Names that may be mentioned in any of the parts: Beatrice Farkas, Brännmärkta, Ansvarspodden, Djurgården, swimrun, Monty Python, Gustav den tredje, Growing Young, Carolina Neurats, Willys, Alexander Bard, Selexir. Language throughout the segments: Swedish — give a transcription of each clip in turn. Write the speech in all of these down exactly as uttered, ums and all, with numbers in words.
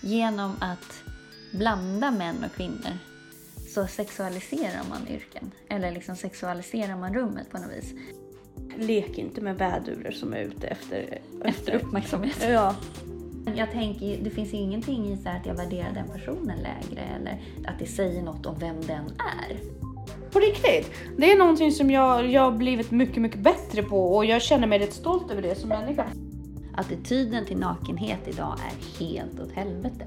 genom att blanda män och kvinnor så sexualiserar man yrken. Eller liksom sexualiserar man rummet på något vis. Lek inte med vädurer som är ute efter, efter uppmärksamhet. Ja. Jag tänker, det finns ju ingenting i så här att jag värderar den personen lägre. Eller att det säger något om vem den är. På riktigt. Det är någonting som jag, jag har blivit mycket, mycket bättre på. Och jag känner mig rätt stolt över det som människa. Attityden till nakenhet idag är helt åt helvete.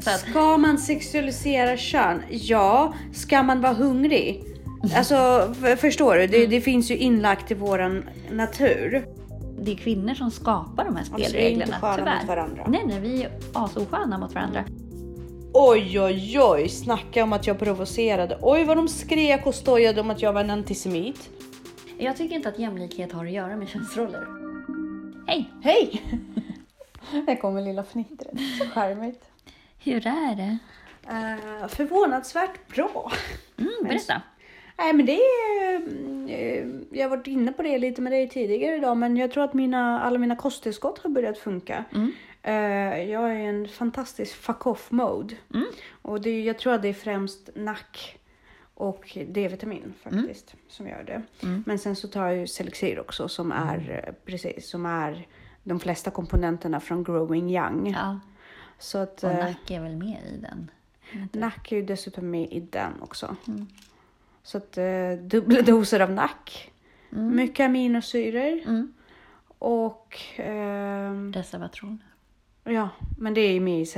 Så att... Ska man sexualisera kön? Ja. Ska man vara hungrig? Alltså, förstår du? Det, det finns ju inlagt i vår natur. Det är kvinnor som skapar de här spelreglerna, tyvärr. Alltså, vi är inte sköna mot varandra. Nej, nej, vi är asosköna mot varandra. Oj, oj, oj. Snacka om att jag provocerade. Oj, vad de skrek och stojade om att jag var en antisemit. Jag tycker inte att jämlikhet har att göra med könsroller. Hej! Hej! Där kommer lilla fnittret. Skärmigt. Hur är det? Uh, förvånansvärt bra. Mm, berätta. Nej, men det är, jag har varit inne på det lite med dig tidigare idag, men jag tror att mina, alla mina kosttillskott har börjat funka. Mm. Jag är i en fantastisk fuck-off-mode. Mm. Och det, jag tror att det är främst nack och D-vitamin faktiskt mm. som gör det. Mm. Men sen så tar jag ju Selexir också som är, precis, som är de flesta komponenterna från Growing Young. Ja. Så att, och nack är väl med i den? Nack är ju dessutom med i den också. Mm. Så att eh, dubbla doser av nack. Mm. Mycket aminosyror. Mm. Och... Eh, reservationer. Ja, men det är med i,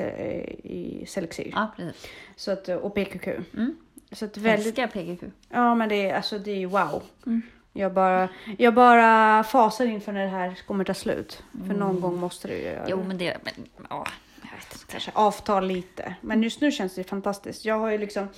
i Selexir. Ja, precis. Så att, och P K Q. Mm. Så att väldigt... Älskar P K Q. Ja, men det är, alltså, det är wow. Mm. Jag, bara, jag bara fasar inför när det här kommer ta slut. Mm. För någon gång måste du göra det. Jo, men det... Men, åh, jag vet inte. Kanske avtal lite. Men just nu känns det fantastiskt. Jag har ju liksom...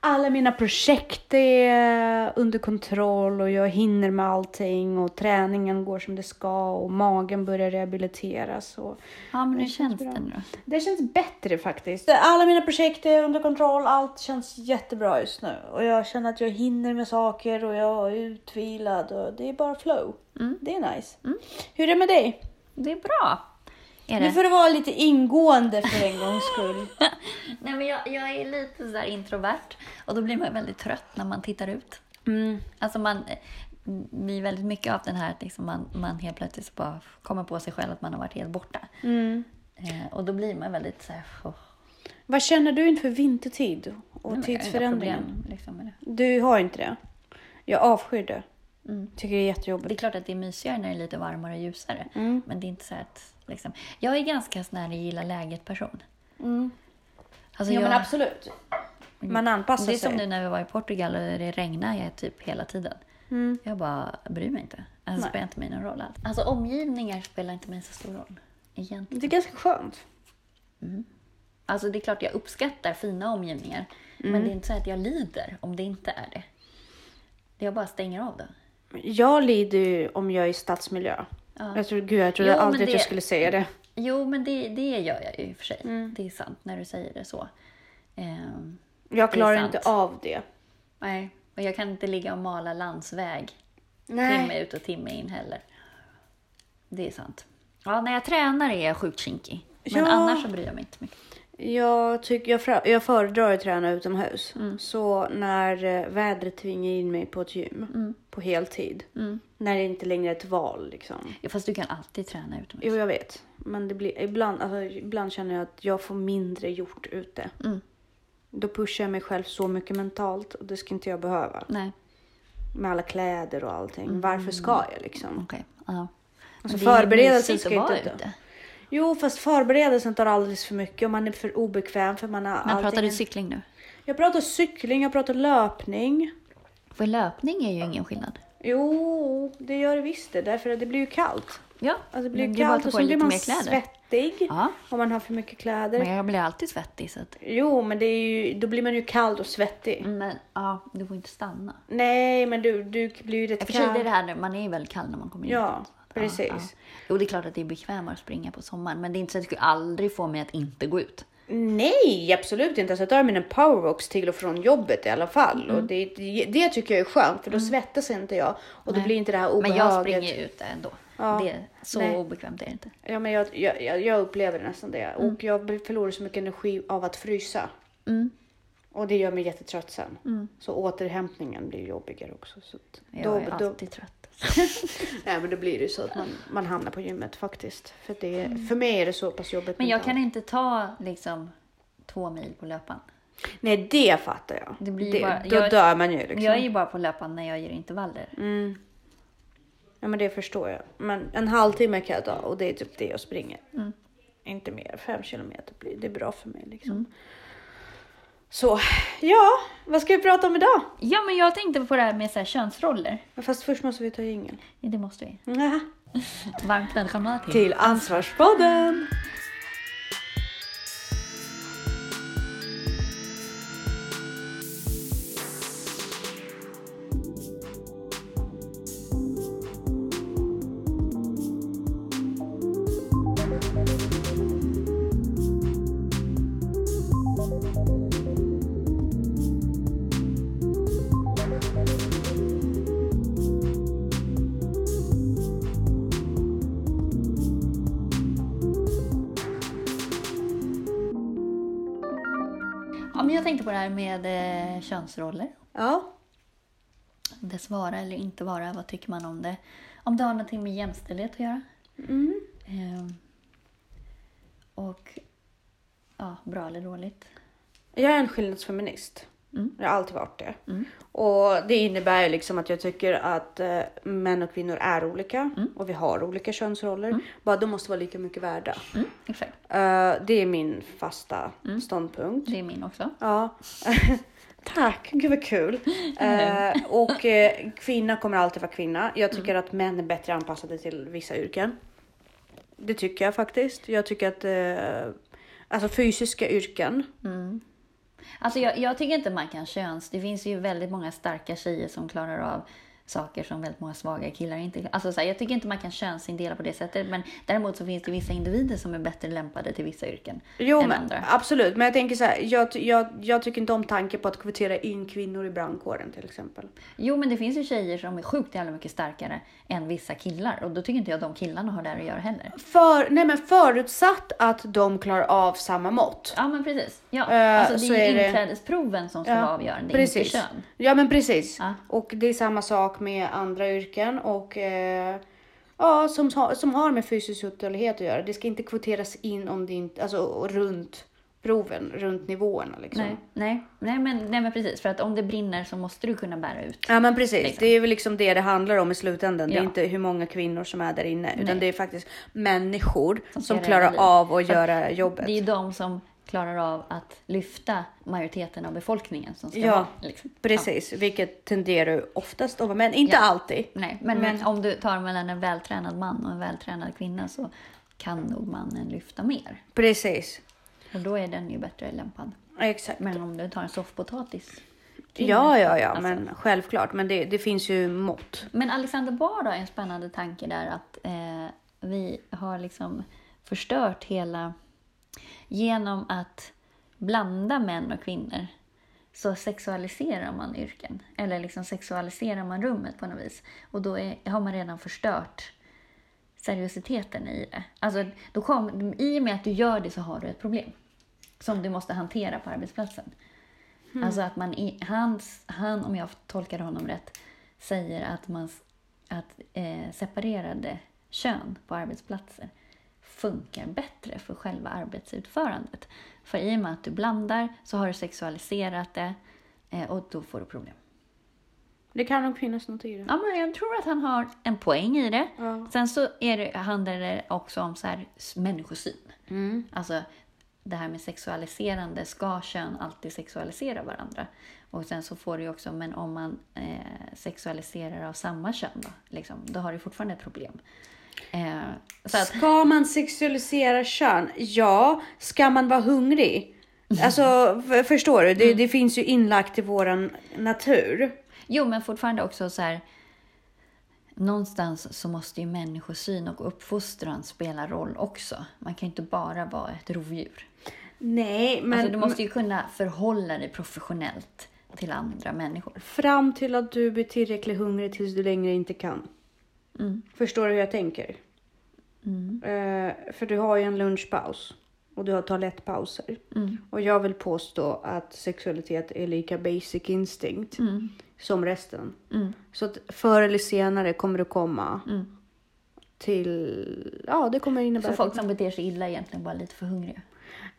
Alla mina projekt är under kontroll och jag hinner med allting och träningen går som det ska och magen börjar rehabiliteras. Och ja, men hur känns det nu? Det känns bättre faktiskt. Alla mina projekt är under kontroll, allt känns jättebra just nu. Och jag känner att jag hinner med saker och jag är utvilad och det är bara flow. Mm. Det är nice. Mm. Hur är det med dig? Det är bra. Är det? Nu får det vara lite ingående för en gångs skull. Nej, men jag, jag är lite så här introvert. Och då blir man väldigt trött när man tittar ut. Mm. Alltså man blir väldigt mycket av den här att liksom man, man helt plötsligt bara kommer på sig själv att man har varit helt borta. Mm. Eh, och då blir man väldigt så här... Oh. Vad känner du inför vintertid och nej, tidsförändringen? Problem, liksom, du har inte det. Jag avskyr det. Mm. Tycker det är jättejobbigt. Det är klart att det är mysigare när det är lite varmare och ljusare. Mm. Men det är inte så att... Liksom. Jag är ganska sån här gilla läget person. Mm. Alltså ja, jag... men absolut. Man anpassar sig. Det är sig. Som nu när vi var i Portugal och det regnade jag typ hela tiden. Mm. Jag bara bryr mig inte. Alltså det spelar inte mig någon roll. Alltså omgivningar spelar inte mig så stor roll. Egentligen. Det är ganska skönt. Mm. Alltså det är klart jag uppskattar fina omgivningar. Mm. Men det är inte så att jag lider om det inte är det. Jag bara stänger av det. Jag lider ju om jag är i stadsmiljö. Ja. Jag tror, gud, jag trodde jo, aldrig det, att jag skulle säga det. Jo, men det, det gör jag ju i och för sig. Mm. Det är sant när du säger det så. Ehm, jag klarar inte av det. Nej, och jag kan inte ligga och mala landsväg. Nej. Timme ut och timme in heller. Det är sant. Ja, när jag tränar är jag sjukt kinkig. Men ja. Annars så bryr jag mig inte mycket. Jag, tycker, jag, fra, jag föredrar att träna utomhus. Mm. Så när vädret tvingar in mig på ett gym. Mm. På heltid. Mm. När det inte längre är ett val. Liksom. Ja, fast du kan alltid träna utomhus. Jo, jag vet. Men det blir, ibland, alltså, ibland känner jag att jag får mindre gjort ute. Mm. Då pushar jag mig själv så mycket mentalt. Och det ska inte jag behöva. Nej. Med alla kläder och allting. Mm. Varför ska jag liksom? Okej. Okay. Ja. Alltså, förberedelsen ska inte ute. ute. Jo, fast förberedelsen tar alldeles för mycket och man är för obekväm för man har allting. Men pratar du cykling nu? Jag pratar cykling, jag pratar löpning. För löpning är ju ingen skillnad. Jo, det gör det visst det, därför att det blir ju kallt. Ja, alltså det blir ju kallt och så blir man svettig ja. Om man har för mycket kläder. Men jag blir alltid svettig. Så att... Jo, men det är ju, då blir man ju kallt och svettig. Men ja, du får inte stanna. Nej, men du, du blir ju rätt kall. Det är det här, man är ju väldigt kall när man kommer in. Ja. Precis. Ja, ja. Jo, det är klart att det är bekvämare att springa på sommaren. Men det är inte så att det skulle aldrig få mig att inte gå ut. Nej, absolut inte. Så jag tar mina powerwalks till och från jobbet i alla fall. Mm. Och det, det, det tycker jag är skönt. För då mm. svettas inte jag. Och Nej. Då blir inte det här obehaget. Men jag springer ut ändå. Ja. Det är så Nej. obekvämt är det inte. Ja, men jag, jag, jag upplever nästan det. Mm. Och jag förlorar så mycket energi av att frysa. Mm. Och det gör mig jättetrött sen. Mm. Så återhämtningen blir jobbigare också. Så jag då, är då... alltid trött. Nej, men det blir ju så att man, man hamnar på gymmet faktiskt. För, det, mm. för mig är det så pass jobbigt. Men jag kan inte ta liksom två mil på löpan. Nej, det fattar jag. Det blir det, bara... Då jag, dör man ju liksom. Jag är ju bara på löpan när jag gör intervaller. Mm. Ja, men det förstår jag. Men en halvtimme kan jag ta och det är typ det jag springer. Mm. Inte mer. Fem kilometer blir det bra för mig liksom. Mm. Så, ja. Vad ska vi prata om idag? Ja, men jag tänkte på det här med så här, könsroller. Men fast först måste vi ta jingeln. Ja, det måste vi. Ja. Varmt välkomna till. till Ansvarspodden. Med eh, könsroller. Ja. Dess vara eller inte vara. Vad tycker man om det? Om det har någonting med jämställdhet att göra. Mm. Eh, och ja, bra eller dåligt. Jag är en skillnadsfeminist. Mm. Jag har alltid varit det. Mm. Och det innebär ju liksom att jag tycker att eh, män och kvinnor är olika. Mm. Och vi har olika könsroller. Mm. Bara de måste vara lika mycket värda. Mm. Exakt. Uh, det är min fasta mm. ståndpunkt. Det är min också. Ja. Tack, gud vad kul. Uh, och eh, kvinna kommer alltid vara kvinna. Jag tycker mm. att män är bättre anpassade till vissa yrken. Det tycker jag faktiskt. Jag tycker att eh, alltså fysiska yrken... Mm. Alltså jag, jag tycker inte man kan köns. Det finns ju väldigt många starka tjejer som klarar av saker som väldigt många svaga killar inte. Alltså så här, jag tycker inte man kan könsindela på det sättet. Men däremot så finns det vissa individer som är bättre lämpade till vissa yrken jo, än men, andra. Absolut, men jag tänker så här. Jag, jag, jag tycker inte om tanken på att kvotera in kvinnor i brandkåren till exempel. Jo, men det finns ju tjejer som är sjukt jävla mycket starkare än vissa killar. Och då tycker inte jag de killarna har där att göra heller. För, nej, men förutsatt att de klarar av samma mått. Ja, men precis. Ja. Uh, alltså det är ju inträdesproven som ska ja, vara avgörande, precis. Inte kön. Ja, men precis. Ja. Och det är samma sak med andra yrken och eh, ja, som, ha, som har med fysisk uthållighet att göra. Det ska inte kvoteras in om det inte, alltså runt proven, runt nivåerna liksom. Nej, nej, nej, men, nej men precis, för att om det brinner så måste du kunna bära ut. Ja men precis, liksom. Det är väl liksom det det handlar om i slutändan. Ja. Det är inte hur många kvinnor som är där inne, utan nej. Det är faktiskt människor som, som klarar av att för göra jobbet. Det är ju de som klarar av att lyfta majoriteten av befolkningen som ska ja, ha, liksom. Precis. Ja. Vilket tenderar du oftast att vara män. Inte ja. Alltid. Nej, men, men om du tar mellan en vältränad man och en vältränad kvinna så kan nog mannen lyfta mer. Precis. Och då är den ju bättre lämpad. Exakt. Men om du tar en soffpotatis. Ja, ja, ja. Alltså. Men självklart. Men det, det finns ju mått. Men Alexander Bard har en spännande tanke där att eh, vi har liksom förstört hela... Genom att blanda män och kvinnor så sexualiserar man yrken. Eller liksom sexualiserar man rummet på något vis. Och då är, har man redan förstört seriositeten i det. Alltså, då kom, i och med att du gör det så har du ett problem. Som du måste hantera på arbetsplatsen. Mm. Alltså att man, i, hans, han, om jag tolkar honom rätt, säger att, man, att eh, separerade kön på arbetsplatser funkar bättre för själva arbetsutförandet. För i och med att du blandar så har du sexualiserat det och då får du problem. Det kan nog finnas något i det. Ja, men jag tror att han har en poäng i det. Ja. Sen så är det, handlar det också om så här människosyn. Mm. Alltså det här med sexualiserande, ska kön alltid sexualisera varandra? Och sen så får du ju också, men om man eh, sexualiserar av samma kön då, liksom, då har du fortfarande ett problem. Eh, så att... Ska man sexualisera kön? Ja. Ska man vara hungrig? Alltså, f- förstår du? Det, mm. det finns ju inlagt i våran natur. Jo, men fortfarande också så här... Någonstans så måste ju människosyn och uppfostran spela roll också. Man kan ju inte bara vara ett rovdjur. Nej, men... Alltså, du måste ju kunna förhålla dig professionellt till andra människor. Fram till att du blir tillräckligt hungrig tills du längre inte kan. Mm. Förstår du hur jag tänker? Mm. Eh, för du har ju en lunchpaus. Och du har toalettpauser. Mm. Och jag vill påstå att sexualitet är lika basic instinct mm. som resten. Mm. Så att förr eller senare kommer du komma mm. till... Ja, det kommer innebära... Så folk som beter sig illa egentligen bara lite för hungriga?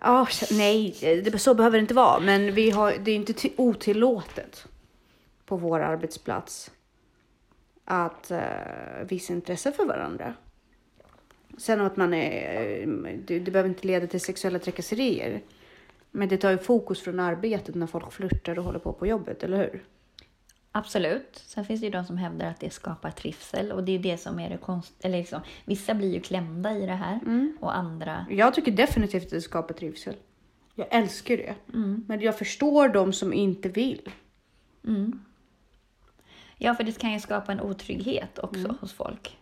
Oh, nej, det, så behöver det inte vara. Men vi har, det är inte t- otillåtet på vår arbetsplats att uh, visa intresse för varandra. Sen att man är... Det, det behöver inte leda till sexuella trakasserier. Men det tar ju fokus från arbetet när folk flirtar och håller på på jobbet, eller hur? Absolut. Sen finns det ju de som hävdar att det skapar trivsel. Och det är det som är det konst... Eller liksom, vissa blir ju klämda i det här. Mm. Och andra... Jag tycker definitivt att det skapar trivsel. Jag älskar det. Mm. Men jag förstår de som inte vill. Mm. Ja, för det kan ju skapa en otrygghet också mm. hos folk.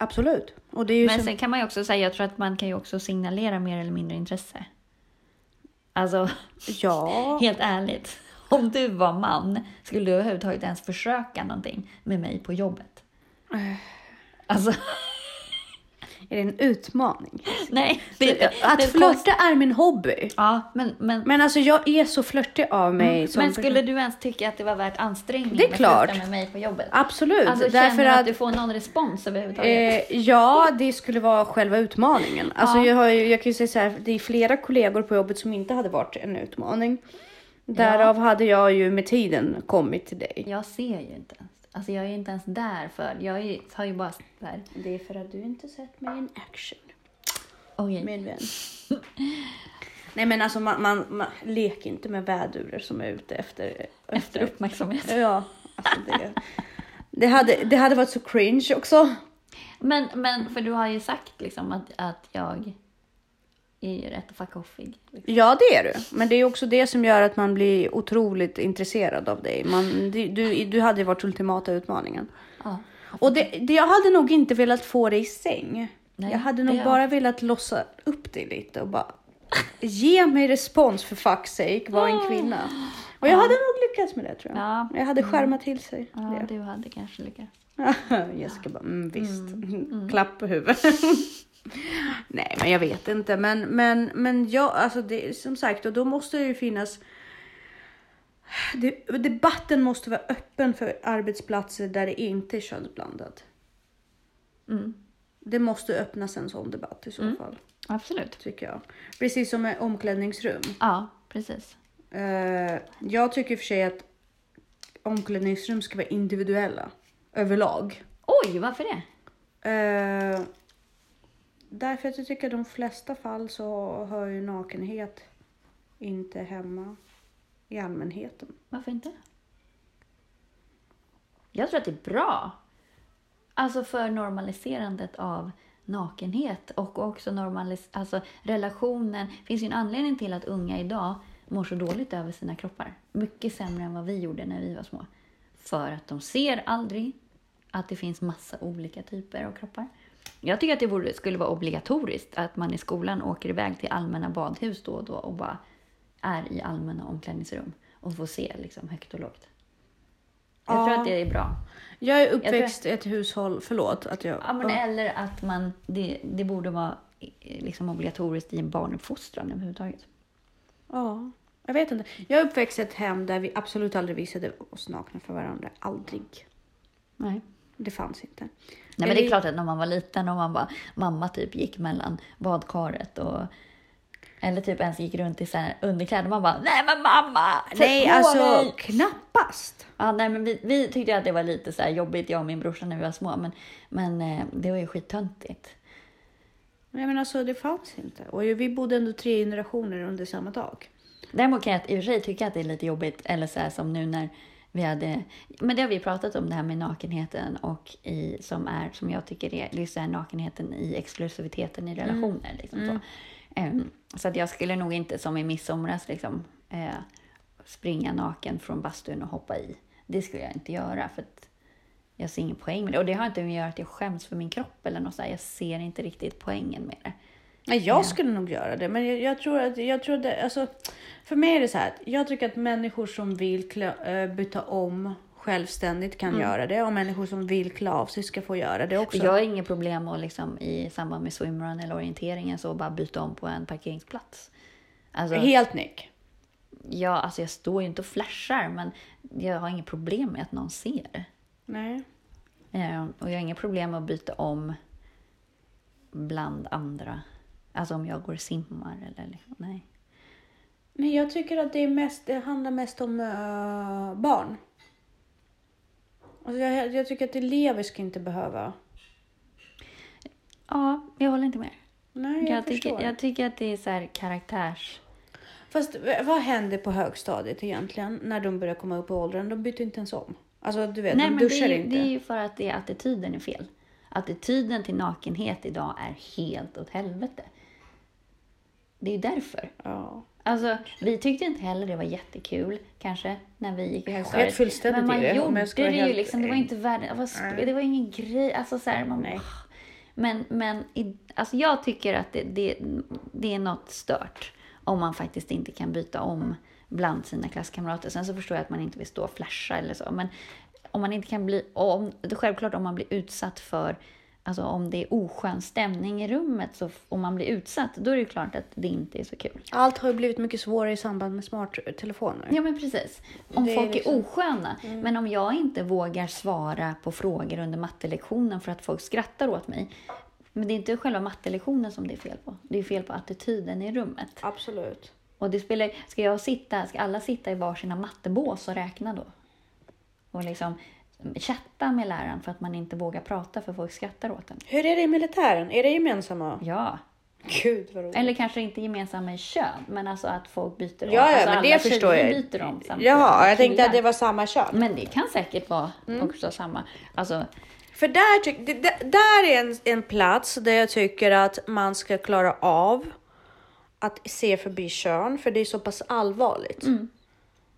Absolut. Och det är ju Men som... sen kan man ju också säga, jag tror att man kan ju också signalera mer eller mindre intresse. Alltså, ja. Helt ärligt. Om du var man, skulle du överhuvudtaget ens försöka någonting med mig på jobbet? Alltså... Är det en utmaning? Nej. Det, att det flörta är min hobby. Ja, men, men, men alltså jag är så flörtig av mig. Mm, som men skulle person. Du ens tycka att det var värt ansträngning? Det är klart. Att flörta med mig på jobbet? Absolut. Alltså därför känner du att, att du får någon respons överhuvudtaget? Eh, ja, det skulle vara själva utmaningen. Alltså ja. jag, har, jag kan ju säga så här, det är flera kollegor på jobbet som inte hade varit en utmaning. Därav ja. hade jag ju med tiden kommit till dig. Jag ser ju inte ens. Alltså jag är inte ens där för. Jag är, har ju bara där. Det är för att du inte sett mig in action. Okej. Min vän. Nej men alltså man, man, man leker inte med vädurer som är ute efter. Efter uppmärksamhet. Ja. Alltså det, det, hade, det hade varit så cringe också. Men, men för du har ju sagt liksom att, att jag är ju rätt fuck-offig. Liksom. Ja det är du. Men det är också det som gör att man blir otroligt intresserad av dig. Man, du, du hade ju varit ultimata utmaningen. Ja. Och det, det, jag hade nog inte velat få dig i säng. Nej, jag hade nog jag... bara velat lossa upp dig lite. Och bara ge mig respons för fuck's sake. Var en kvinna. Och jag ja. hade nog lyckats med det tror jag. Ja. Jag hade skärmat till sig. Ja det. Du hade kanske lyckats. Jessica bara mm, visst. Mm. Mm. Klapp på huvudet. Nej men jag vet inte men men men jag alltså det som sagt och då måste det ju finnas det, debatten måste vara öppen för arbetsplatser där det inte är könsblandat. Mm. Det måste öppnas en sån debatt i så mm. fall. Absolut tycker jag. Precis som med omklädningsrum. Ja, precis. Uh, jag tycker för sig att omklädningsrum ska vara individuella överlag. Oj, varför det? Uh, Därför att jag tycker att de flesta fall så hör ju nakenhet inte hemma i allmänheten. Varför inte? Jag tror att det är bra. Alltså för normaliserandet av nakenhet och också normalis- alltså relationen. Det finns ju en anledning till att unga idag mår så dåligt över sina kroppar. Mycket sämre än vad vi gjorde när vi var små. För att de ser aldrig att det finns massa olika typer av kroppar. Jag tycker att det borde, skulle vara obligatoriskt att man i skolan åker iväg till allmänna badhus då och då och bara är i allmänna omklädningsrum och får se liksom högt och lågt. Jag ja. tror att det är bra. Jag är uppväxt i ett hushåll, förlåt att jag... Ja, men eller att man, det, det borde vara liksom obligatoriskt i en barnuppfostran överhuvudtaget. Ja, jag vet inte. Jag är uppväxt i ett hem där vi absolut aldrig visade oss nakna för varandra. Aldrig. Nej. Det fanns inte. Nej men det är klart att när man var liten och man bara, mamma typ gick mellan badkaret och eller typ ens gick runt i så här underkläder man bara nej men mamma nej alltså mig. Knappast. Ja nej men vi, vi tyckte att det var lite så här jobbigt jag och min brorsa när vi var små men men det var ju skittöntigt. Nej men alltså det fanns inte och vi bodde ändå tre generationer under samma dag. Däremot kan jag i och för sig tycka att det är lite jobbigt eller så här som nu när vi hade, men det har vi pratat om det här med nakenheten och i, som, är, som jag tycker är liksom nakenheten i exklusiviteten i relationer. Mm. Liksom, mm. Så. Um, så att jag skulle nog inte som i midsomras liksom, eh, springa naken från bastun och hoppa i. Det skulle jag inte göra för att jag ser ingen poäng med det. Och det har inte med att göra att jag skäms för min kropp eller något så här. Jag ser inte riktigt poängen med det. Nej, jag skulle nog göra det. Men jag, jag tror att... Jag tror det, alltså, för mig är det så här. Jag tycker att människor som vill klö, byta om självständigt kan mm. göra det. Och människor som vill klä av sig ska få göra det också. Jag har inget problem att liksom, i samband med swimrun eller orienteringen så bara byta om på en parkeringsplats. Alltså, helt nick. Ja, alltså jag står ju inte och flashar, men jag har inget problem med att någon ser. Nej. Eh, och jag har inget problem med att byta om bland andra. Alltså om jag går och simmar eller liksom, nej. Men jag tycker att det, är mest, det handlar mest om uh, barn. Alltså jag, jag tycker att elever ska inte behöva. Ja, jag håller inte med. Nej, jag, jag förstår. Tycker, jag tycker att det är så här karaktärs... Fast vad händer på högstadiet egentligen när de börjar komma upp i åldern? De byter inte ens om. Alltså du vet, nej, de duschar det är, inte. Det är ju för att det, attityden är fel. Attityden till nakenhet idag är helt åt helvete. Det är ju därför. Ja. Alltså, vi tyckte inte heller det var jättekul, kanske, när vi gick i högstadiet. Men man det, gjorde det ju helt... liksom, det var inte världen, det var, sp- det var ingen grej, alltså så här, man nej. Men, men i, alltså, jag tycker att det, det, det är något stört om man faktiskt inte kan byta om bland sina klasskamrater. Sen så förstår jag att man inte vill stå och flasha eller så, men om man inte kan bli, om, självklart om man blir utsatt för, alltså om det är oskön stämning i rummet, så om man blir utsatt, då är det ju klart att det inte är så kul. Allt har ju blivit mycket svårare i samband med smarttelefoner. Ja, men precis. Om det folk är, liksom... är osköna. Mm. Men om jag inte vågar svara på frågor under mattelektionen för att folk skrattar åt mig. Men det är inte själva mattelektionen som det är fel på. Det är fel på attityden i rummet. Absolut. Och det spelar, ska jag sitta, ska alla sitta i varsina mattebås och räkna då? Och liksom... chatta med läraren för att man inte vågar prata för folk skrattar åt en. Hur är det i militären? Är det gemensamma? Ja. Gud vad roligt. Eller kanske inte gemensamma i kön, men alltså att folk byter om. Ja, ja alltså men det förstår jag. Byter om samtidigt. Ja, jag tänkte att det var samma kön. Men det kan säkert vara mm. också samma. Alltså... För där, tyck, det, där är en, en plats där jag tycker att man ska klara av att se förbi kön. För det är så pass allvarligt. Mm.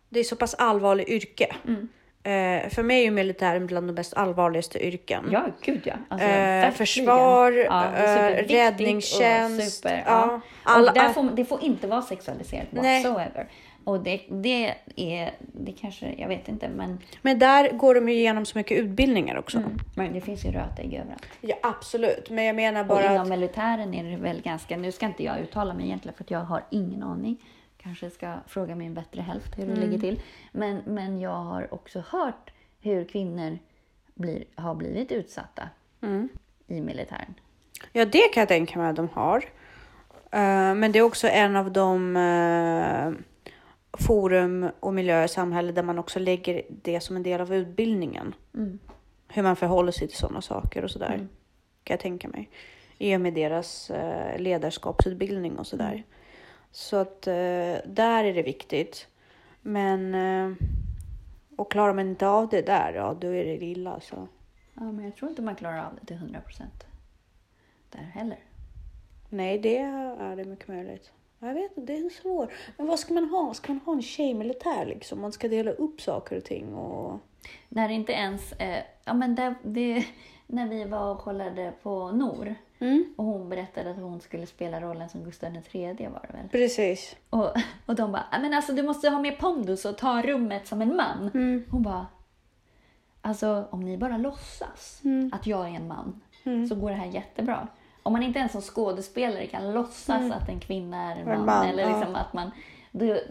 Det är så pass allvarligt yrke. Mm. Eh, för mig är ju militären bland de bäst allvarligaste yrken. Ja, gud ja. Alltså, eh, försvar, ja, eh, räddningstjänst. Super, ja. Alla, all... får, det får inte vara sexualiserat whatsoever. Och det, det är, det kanske, jag vet inte. Men, men där går de ju igenom så mycket utbildningar också. Mm. Men det finns ju rötägg överallt. Ja, absolut. Men jag menar bara och inom att... militären är det väl ganska, nu ska inte jag uttala mig egentligen för att jag har ingen aning. Kanske ska fråga min bättre hälft hur det mm. ligger till. Men, men jag har också hört hur kvinnor blir, har blivit utsatta mm. i militären. Ja, det kan jag tänka mig att de har. Uh, men det är också en av de uh, forum och miljöer i samhället där man också lägger det som en del av utbildningen. Mm. Hur man förhåller sig till sådana saker och sådär. Mm. Kan jag tänka mig. I och med deras uh, ledarskapsutbildning och sådär. Mm. Så att där är det viktigt. Men och klarar man inte av det där, ja, då är det illa så. Ja, men jag tror inte man klarar av det till hundra procent där heller. Nej, det är det mycket möjligt. Jag vet inte, det är en svår. Men vad ska man ha? Ska man ha en tjejmilitär liksom? Man ska dela upp saker och ting och... När det inte ens... Eh, ja, men där, det, när vi var och kollade på Nor. Mm. Och hon berättade att hon skulle spela rollen som Gustav den tredje var det väl? Precis. Och, och de bara, men alltså du måste ha mer pondus och ta rummet som en man. Mm. Hon bara, alltså om ni bara låtsas mm. att jag är en man mm. så går det här jättebra. Om man inte ens som skådespelare kan låtsas mm. att en kvinna är en man. man eller liksom ja. Att man, det,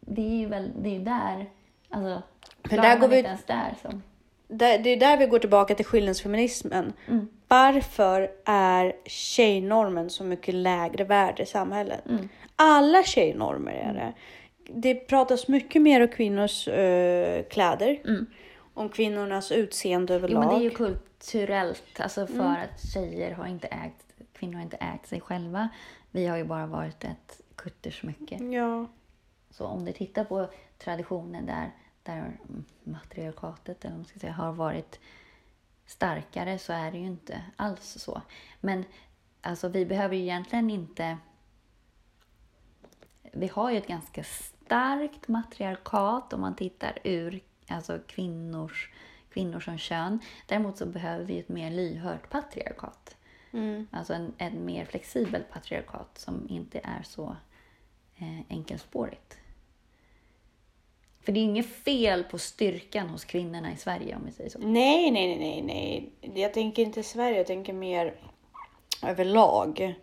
det är ju väl, det är där, alltså där går vi inte ens där som... Det, det är där vi går tillbaka till skillnadsfeminismen. Mm. Varför är tjejnormen så mycket lägre värde i samhället? Mm. Alla tjejnormer är det. Det pratas mycket mer om kvinnors uh, kläder. Mm. Om kvinnornas utseende överlag. Jo, men det är ju kulturellt. Alltså för mm. att tjejer har inte ägt, kvinnor har inte ägt sig själva. Vi har ju bara varit ett kuttersmycke. Ja. Så om du tittar på traditionen där. där materialkatet eller man ska säga, har varit starkare så är det ju inte alls så. Men alltså, vi behöver ju egentligen inte... Vi har ju ett ganska starkt materialkat om man tittar ur alltså kvinnors, kvinnor som kön. Däremot så behöver vi ett mer lyhört patriarkat. Mm. Alltså en, en mer flexibel patriarkat som inte är så eh, enkelspårigt. För det är inget fel på styrkan hos kvinnorna i Sverige, om vi säger så. Nej, nej, nej, nej. Jag tänker inte Sverige, jag tänker mer överlag.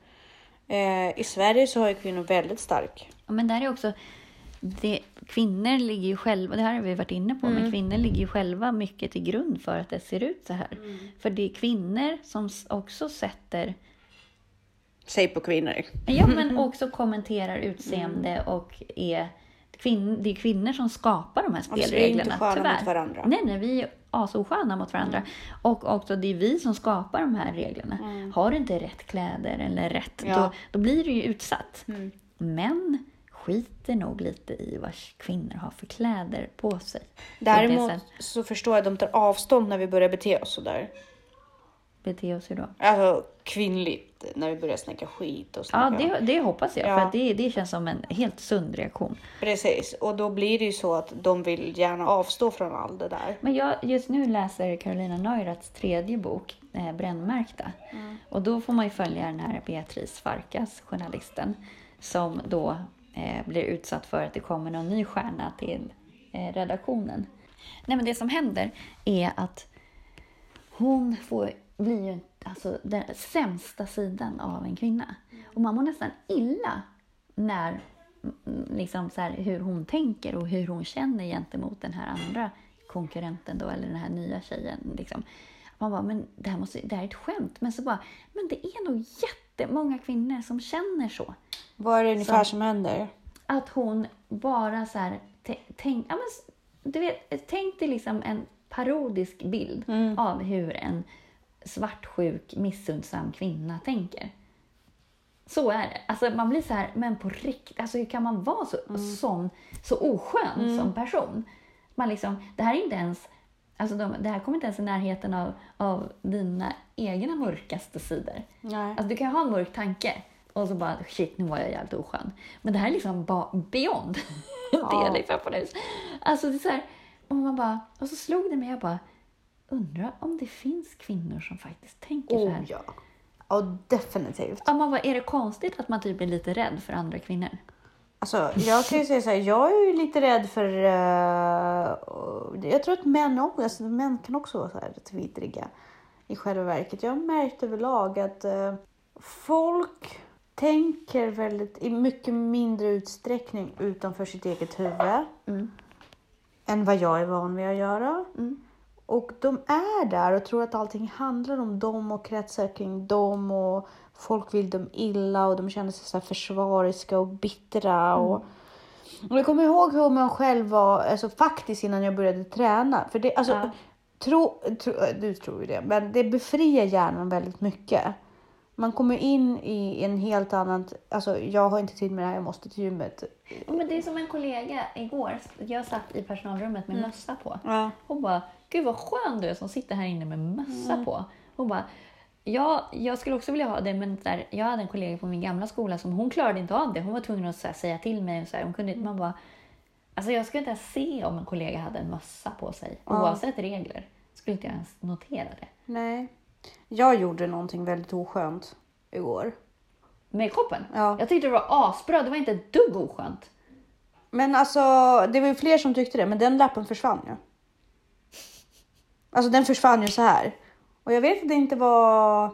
Eh, I Sverige så har ju kvinnor väldigt stark. Ja, men där är också... Det, kvinnor ligger ju själva, det här har vi varit inne på, mm. men kvinnor ligger ju själva mycket till grund för att det ser ut så här. Mm. För det är kvinnor som också sätter... Säg på kvinnor. Ja, men också kommenterar utseende mm. och är... Kvin- det är kvinnor som skapar de här spelreglerna, tyvärr. Alltså, vi är inte sköna mot varandra. Nej, nej, vi är asosköna mot varandra. Mm. Och också det är vi som skapar de här reglerna. Mm. Har du inte rätt kläder eller rätt, ja. då, då blir du ju utsatt. Mm. Men skiter nog lite i vad kvinnor har för kläder på sig. Däremot så, så förstår jag att de tar avstånd när vi börjar bete oss sådär. Bete oss hur då? Alltså kvinnligt, när vi börjar snacka skit och snacka. Ja, det, det hoppas jag, ja. för att det, det känns som en helt sund reaktion. Precis, och då blir det ju så att de vill gärna avstå från allt det där. Men jag just nu läser Carolina Neurats tredje bok, eh, Brännmärkta. Mm. Och då får man ju följa den här Beatrice Farkas, journalisten, som då eh, blir utsatt för att det kommer någon ny stjärna till eh, redaktionen. Nej, men det som händer är att hon får... blir ju alltså den sämsta sidan av en kvinna. Och man mår nästan illa när liksom så här, hur hon tänker och hur hon känner gentemot den här andra konkurrenten då, eller den här nya tjejen liksom. Man bara, men det här måste, det här är ett skämt, men så bara, men det är nog jättemånga kvinnor som känner så. Vad är det ungefär som, som händer? Att hon bara så här t- tänk, ja men du vet, tänk dig liksom en parodisk bild mm. av hur en svartsjuk, missundsam kvinna tänker. Så är det. Alltså man blir så här, men på riktigt, alltså hur kan man vara så mm. sån, så oskön mm. som person? Man liksom, det här är inte ens, alltså de, det här kommer inte ens i närheten av, av dina egna mörkaste sidor. Nej. Alltså du kan ha en mörk tanke och så bara, shit, nu var jag jävligt oskön. Men det här är liksom bara beyond ja. det liksom på det. Alltså det är så här, och man bara, och så slog det mig, jag bara, undrar om det finns kvinnor som faktiskt tänker oh, så här. Ja. ja, definitivt. Ja, man bara, är det konstigt att man typ är lite rädd för andra kvinnor? Alltså, jag kan ju säga så här, jag är ju lite rädd för... Uh, jag tror att män också, alltså, män kan också vara så här twittriga i själva verket. Jag har märkt överlag att uh, folk tänker väldigt, i mycket mindre utsträckning utanför sitt eget huvud. Mm. Än vad jag är van vid att göra. Mm. Och de är där och tror att allting handlar om dem och kretsar kring dem. Och folk vill dem illa och de känner sig så här försvariska och bittra. Mm. Och, och jag kommer ihåg hur man själv var, alltså faktiskt innan jag började träna. För det, alltså, ja. tro, tro, du tror ju det, men det befriar hjärnan väldigt mycket. Man kommer in i en helt annan... Alltså, jag har inte tid med det här, jag måste till gymmet. Men det är som en kollega igår. Jag satt i personalrummet med mm. mössa på. Ja. Hon bara, gud vad skön du är som sitter här inne med mössa mm. på. Hon bara, ja, jag skulle också vilja ha det. Men där, jag hade en kollega på min gamla skola som hon klarade inte av det. Hon var tvungen att så här, säga till mig. Och så här, hon kunde, man bara, alltså jag skulle inte ens se om en kollega hade en mössa på sig. Ja. Oavsett regler. Skulle inte jag ens notera det. Nej. Jag gjorde någonting väldigt oskönt igår. Med koppen? Ja. Jag tyckte det var asbra. Det var inte ett dugg oskönt. Men alltså, det var ju fler som tyckte det. Men den lappen försvann ju. Alltså den försvann ju så här. Och jag vet att det inte var...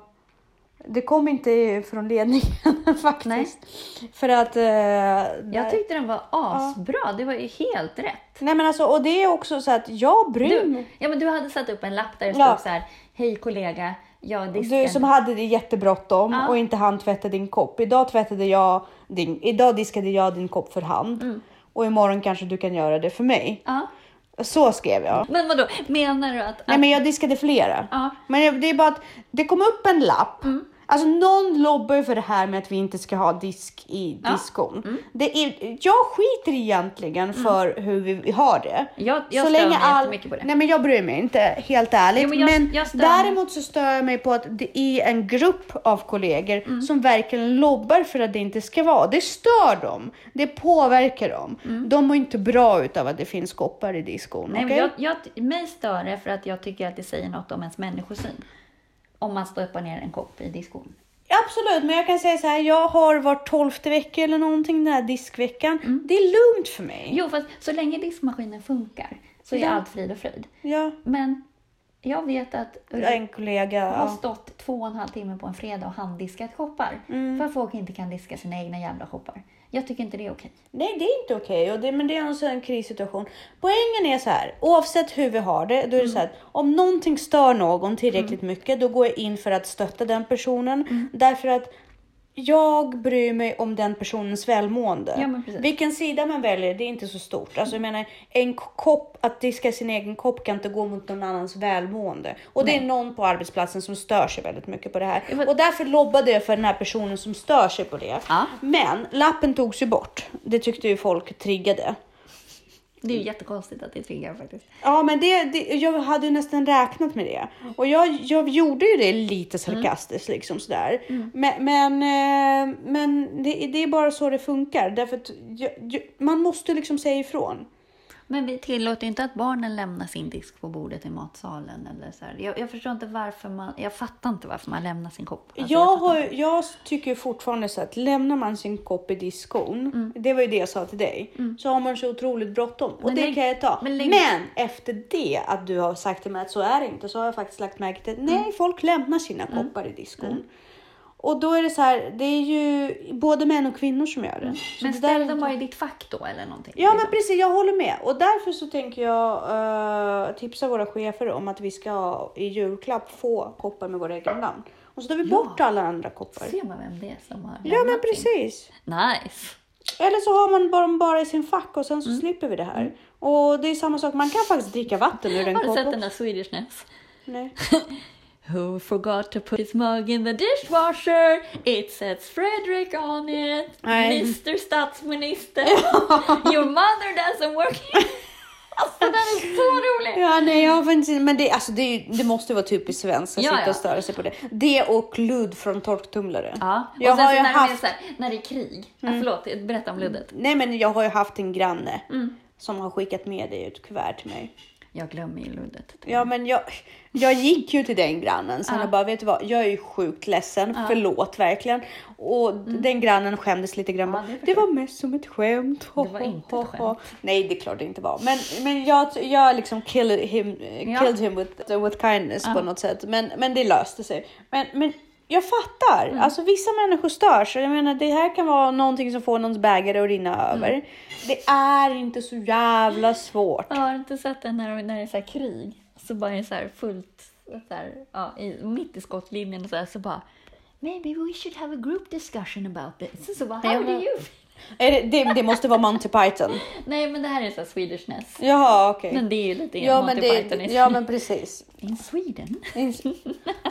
Det kom inte från ledningen faktiskt. Nej. För att... Eh, där... Jag tyckte den var asbra. Ja. Det var ju helt rätt. Nej men alltså, och det är också så att jag bryr mig. Ja men du hade satt upp en lapp där det stod ja. så här... Hej kollega, jag diskar. Du som hade det jättebråttom ja. och inte hann tvätta din kopp. Idag tvättade jag din, idag diskade jag din kopp för hand. Mm. Och imorgon kanske du kan göra det för mig. Ja. Så skrev jag. Men vadå, menar du att... att... Nej men jag diskade flera. Ja. Men det är bara att det kom upp en lapp. Mm. Alltså någon lobbar ju för det här med att vi inte ska ha disk i ja. diskon. Mm. Det är, jag skiter egentligen för mm. hur vi har det. Jag, jag så stör länge mig all... mycket på det. Nej men jag bryr mig inte, helt ärligt. Jo, men jag, men jag däremot så stör jag mig på att det är en grupp av kollegor mm. som verkligen lobbar för att det inte ska vara. Det stör dem. Det påverkar dem. Mm. De mår inte bra utav att det finns koppar i diskon. Nej, okay? men jag, jag, mig stör det för att jag tycker att det säger något om ens människosyn. Om man stoppar ner en kopp i diskon. absolut, men jag kan säga så här, jag har varit tolfte vecka eller någonting den här diskveckan. Mm. Det är lugnt för mig. Jo, fast så länge diskmaskinen funkar så är ja. allt frid och fröjd. Ja. Men jag vet att en kollega har stått ja. två och en halv timme på en fredag och handdiskat shoppar. Mm. För att folk inte kan diska sina egna jävla shoppar. Jag tycker inte det är okej. Nej, det är inte okej. Och det, men det är alltså en krissituation. Poängen är så här. Oavsett hur vi har det. Då är det mm. så här. Om någonting stör någon tillräckligt mm. mycket. Då går jag in för att stötta den personen. Mm. Därför att jag bryr mig om den personens välmående. Ja, men precis. Vilken sida man väljer, det är inte så stort. Alltså jag menar, en kopp, att diska sin egen kopp kan inte gå mot någon annans välmående. Och Nej. det är någon på arbetsplatsen som stör sig väldigt mycket på det här. Och därför lobbade jag för den här personen som stör sig på det. Ja. Men lappen togs ju bort. Det tyckte ju folk triggade. Det är ju jättekonstigt att det triggar faktiskt. Ja, men det, det, jag hade ju nästan räknat med det. Och jag, jag gjorde ju det lite sarkastiskt mm. liksom sådär. Mm. Men, men, men det, det är bara så det funkar. Därför att jag, jag, man måste liksom säga ifrån. Men vi tillåter inte att barnen lämnar sin disk på bordet i matsalen eller så här. Jag, jag förstår inte varför man, jag fattar inte varför man lämnar sin kopp. Alltså, jag, jag, har, jag tycker fortfarande så att lämnar man sin kopp i diskon, mm. det var ju det jag sa till dig, mm. så har man så otroligt bråttom. Och men det lägg, kan jag ta. Men, lägg, men efter det att du har sagt till mig att så är det inte, så har jag faktiskt lagt märke till att nej, mm. folk lämnar sina mm. koppar i diskon. Mm. Och då är det så här, det är ju både män och kvinnor som gör det. Så men det ställ dem i ditt fack då eller någonting. Ja, men precis, jag håller med. Och därför så tänker jag uh, tipsa våra chefer om att vi ska i julklapp få koppar med våra egna namn. Och så tar vi ja. bort alla andra koppar. Ser man vem det är som har Ja, men precis. Ting. Nice. Eller så har man bara, bara i sin fack och sen så mm. slipper vi det här. Mm. Och det är samma sak, man kan faktiskt dricka vatten ur den koppen. Har du sett den där Swedishness? Nej. Who forgot to put his mug in the dishwasher? It says Frederick on it. Nej. mister Statsminister. Your mother doesn't work here. Alltså det är så roligt. Ja, nej, jag vet inte, men det, alltså, det, det måste vara typiskt svenskt att ja, sitta ja. och störa sig på det. Det och ludd från torktumlare. Ja, och jag sen har så när, haft... det här, när det är krig. Mm. Ja, förlåt, berätta om luddet. Nej, men jag har ju haft en granne mm. som har skickat med dig ett kuvert till mig. Jag glömmer ju luddet. Ja, men jag, jag gick ju till den grannen. Sen ah. jag bara, vet du vad? Jag är ju sjukt ledsen. Ah. Förlåt, verkligen. Och mm. den grannen skämdes lite grann. Ah, det, det var mest som ett skämt. Ho, det var inte ho, ett skämt. Ho. Nej, det är klart det inte var. Men, men jag, jag liksom killed him, killed ja. him with, with kindness ah. på något sätt. Men, men det löste sig. Men... men jag fattar. Mm. Alltså vissa människor störs. Jag menar, det här kan vara någonting som får någons bägare att rinna över. Mm. Det är inte så jävla svårt. Jag har inte sett det när, när det är så här krig. Så bara är så här fullt så här, ja, i, mitt i skottlinjen och så här, så bara maybe we should have a group discussion about this. Så bara, how do you det, det, det måste vara Monty Python. Nej, men det här är så här Swedishness. Jaha, okej. Okay. Men det är ju lite ja, Monty det, Python. Ja, men precis. In Sweden. In...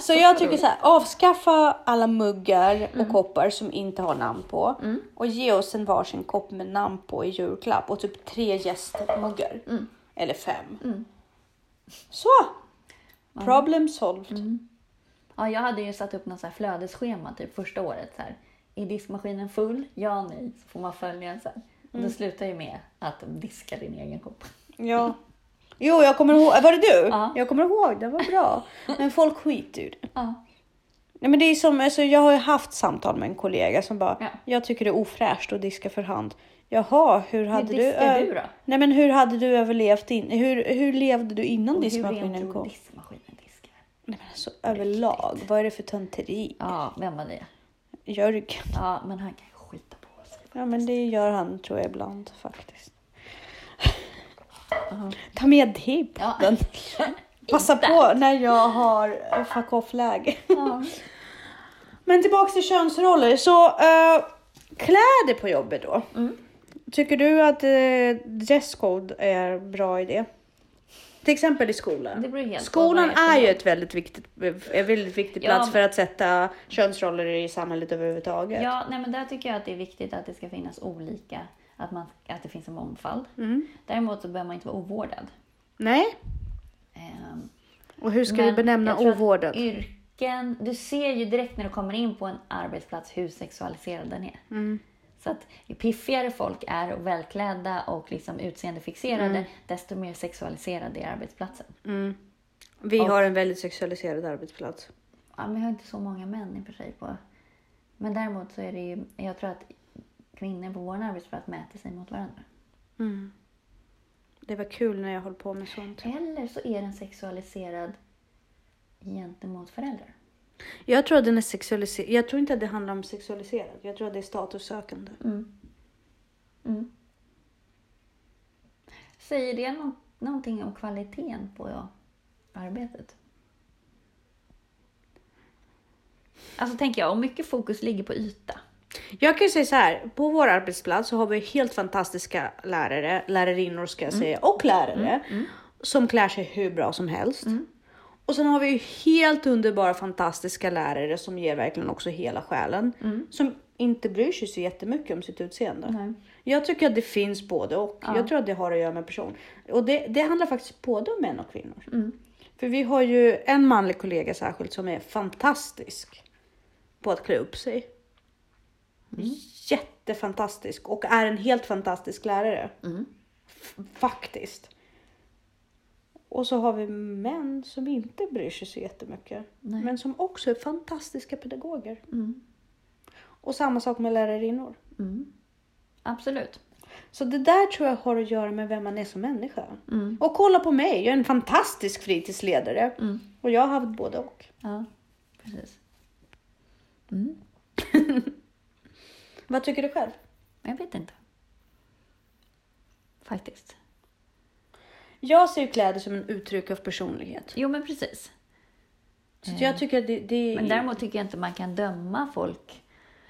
Så jag tycker så här, avskaffa alla muggar mm. och koppar som inte har namn på. Mm. Och ge oss en varsin kopp med namn på i julklapp. Och typ tre gästmuggar. Mm. Eller fem. Mm. Så! Problem solved. Mm. Ja, jag hade ju satt upp något så här flödesschema typ första året så här. Är diskmaskinen full? Ja, nej. Så får man följa en så här. Och mm. då slutar ju med att diska din egen kopp. Ja. Jo, jag kommer ihåg. Var det du? Ja. Jag kommer ihåg. Det var bra. Men folk skiter ju det. Ja. Nej, men det är som, alltså, jag har ju haft samtal med en kollega som bara, ja. jag tycker det är ofräscht att diska för hand. Jaha, hur hade hur du... Ö- du då? Nej, men hur hade du överlevt in? Hur, hur levde du innan och diskmaskinen kom? Diskmaskinen diskar? Nej, men alltså, överlag. Vad är det för tönteri? Ja, vem var det? Jörg. Ja, men han kan ju skita på sig. Ja, men det gör han tror jag ibland faktiskt. Uh-huh. Ta med dig på ja. den. Passa på när jag har fuck off-läge. Ja. Men tillbaka till könsroller. Så uh, kläder på jobbet då. Mm. Tycker du att uh, dresscode är bra idé? Till exempel i skolan. Det skolan är ju ett väldigt viktigt, en väldigt viktig plats ja, för att sätta könsroller i samhället överhuvudtaget. Ja, nej, men där tycker jag att det är viktigt att det ska finnas olika, att, man, att det finns en mångfald. Mm. Däremot så behöver man inte vara ovårdad. Nej. Um, Och hur ska vi benämna ovårdad? Yrken, du ser ju direkt när du kommer in på en arbetsplats hur sexualiserad den är. Mm. Så att ju piffigare folk är och välklädda och liksom utseendefixerade, mm. desto mer sexualiserade är arbetsplatsen. Mm. Vi och, har en väldigt sexualiserad arbetsplats. Ja, men jag har inte så många män i och för sig på Men däremot så är det ju, jag tror att kvinnor på vår arbetsplats mäter sig mot varandra. Mm. Det var kul när jag höll på med sånt. Eller så är den sexualiserad gentemot föräldrar. Jag tror att den är sexualiserad. Jag tror inte att det handlar om sexualiserad. Jag tror att det är statussökande. Mm. Mm. Säger det no- någonting om kvaliteten på ja, arbetet? Alltså tänker jag, om mycket fokus ligger på yta. Jag kan ju säga så här, på vår arbetsplats så har vi helt fantastiska lärare, lärarinnor ska jag säga, mm. och lärare mm. Mm. som klär sig hur bra som helst. Mm. Och sen har vi ju helt underbara fantastiska lärare som ger verkligen också hela själen. Mm. Som inte bryr sig så jättemycket om sitt utseende. Nej. Jag tycker att det finns både och. Ja. Jag tror att det har att göra med person. Och det, det handlar faktiskt både om män och kvinnor. Mm. För vi har ju en manlig kollega särskilt som är fantastisk på att klä upp sig. Mm. Jättefantastisk. Och är en helt fantastisk lärare. Mm. F- faktiskt. Och så har vi män som inte bryr sig så jättemycket. Nej. Men som också är fantastiska pedagoger. Mm. Och samma sak med lärarinnor. Mm. Absolut. Så det där tror jag har att göra med vem man är som människa. Mm. Och kolla på mig. Jag är en fantastisk fritidsledare. Mm. Och jag har haft både och. Ja, precis. Mm. Vad tycker du själv? Jag vet inte. Faktiskt. Jag ser ju kläder som en uttryck av personlighet. Jo, men precis. Så eh. jag tycker det, det... Men däremot tycker jag inte man kan döma folk.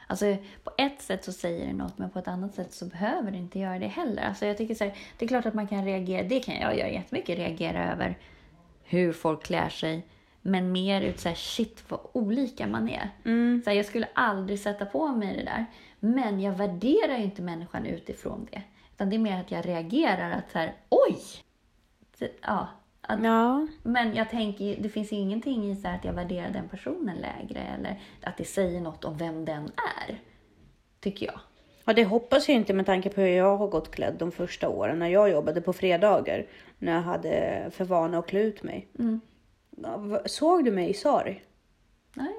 Alltså på ett sätt så säger det något, men på ett annat sätt så behöver det inte göra det heller. Alltså jag tycker så här, det är klart att man kan reagera, det kan jag göra jättemycket, reagera över hur folk klär sig. Men mer ut så här, shit vad olika man är. Mm. Så här, jag skulle aldrig sätta på mig det där. Men jag värderar ju inte människan utifrån det. Utan det är mer att jag reagerar att så här, oj! Ja, att, ja. Men jag tänker, det finns ingenting i så här att jag värderar den personen lägre. Eller att det säger något om vem den är. Tycker jag. Ja, det hoppas jag inte med tanke på hur jag har gått klädd de första åren. När jag jobbade på fredagar. När jag hade för vana att klä ut mig. Mm. Såg du mig i sari? Nej.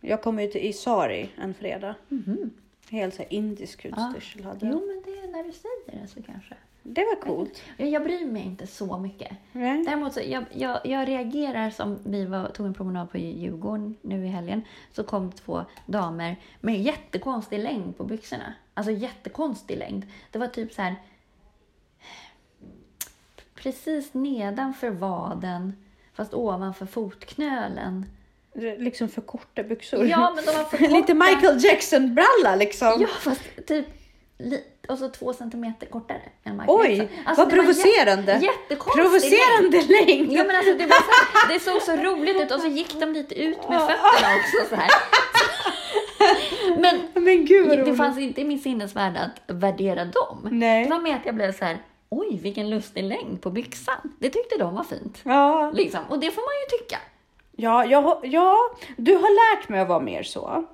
Jag kom ut i sari en fredag. Mm-hmm. Helt så här indisk utstyrsel hade jag. Jo, men det är när du säger det så kanske. Det var coolt. Jag bryr mig inte så mycket. Nej. Däremot så jag, jag, jag reagerar som vi var, tog en promenad på Djurgården nu i helgen. Så kom två damer med jättekonstig längd på byxorna. Alltså jättekonstig längd. Det var typ så här precis nedanför vaden. Fast ovanför fotknölen. Liksom för korta byxor. Ja, men de var för korta. Lite Michael Jackson-bralla liksom. Ja, fast typ... Och så två centimeter kortare än Michael Oj, Jackson. Alltså, vad provocerande. Jätt, jättekonstig provocerande längd. Ja, men alltså, det, var så här, det såg så roligt ut. Och så gick de lite ut med fötterna också så här. Men, men gud, det fanns inte i min sinnesvärld att värdera dem. Nej. Det var med att jag blev så här... Oj, vilken lustig längd på byxan. Det tyckte de var fint. Ja. Liksom. Och det får man ju tycka. Ja, ja, ja. Du har lärt mig att vara mer så.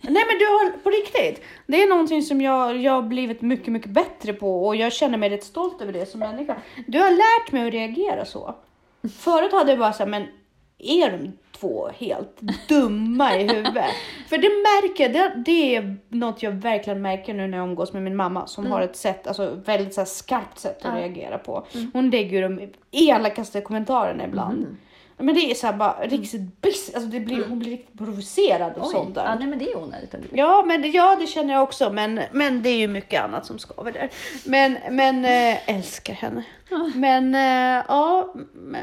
Nej, men du har på riktigt. Det är någonting som jag, jag har blivit mycket, mycket bättre på. Och jag känner mig rätt stolt över det som människa. Du har lärt mig att reagera så. Förut hade jag bara så här, men är de två helt dumma i huvudet? För det märker det, det är något jag verkligen märker nu när jag umgås med min mamma som mm. har ett sätt, alltså väldigt så här skarpt sätt att mm. reagera på. Hon lägger de elakaste kommentarerna ibland. Mm. Men det är så här bara riktigt biss, alltså det blir, hon blir riktigt provocerad och Oj, sånt där. Ja, nej, men det är onödigt. Ja, men det, ja, det känner jag också, men men det är ju mycket annat som skaver där. Men men äh, älskar henne. Ja. Men äh, ja,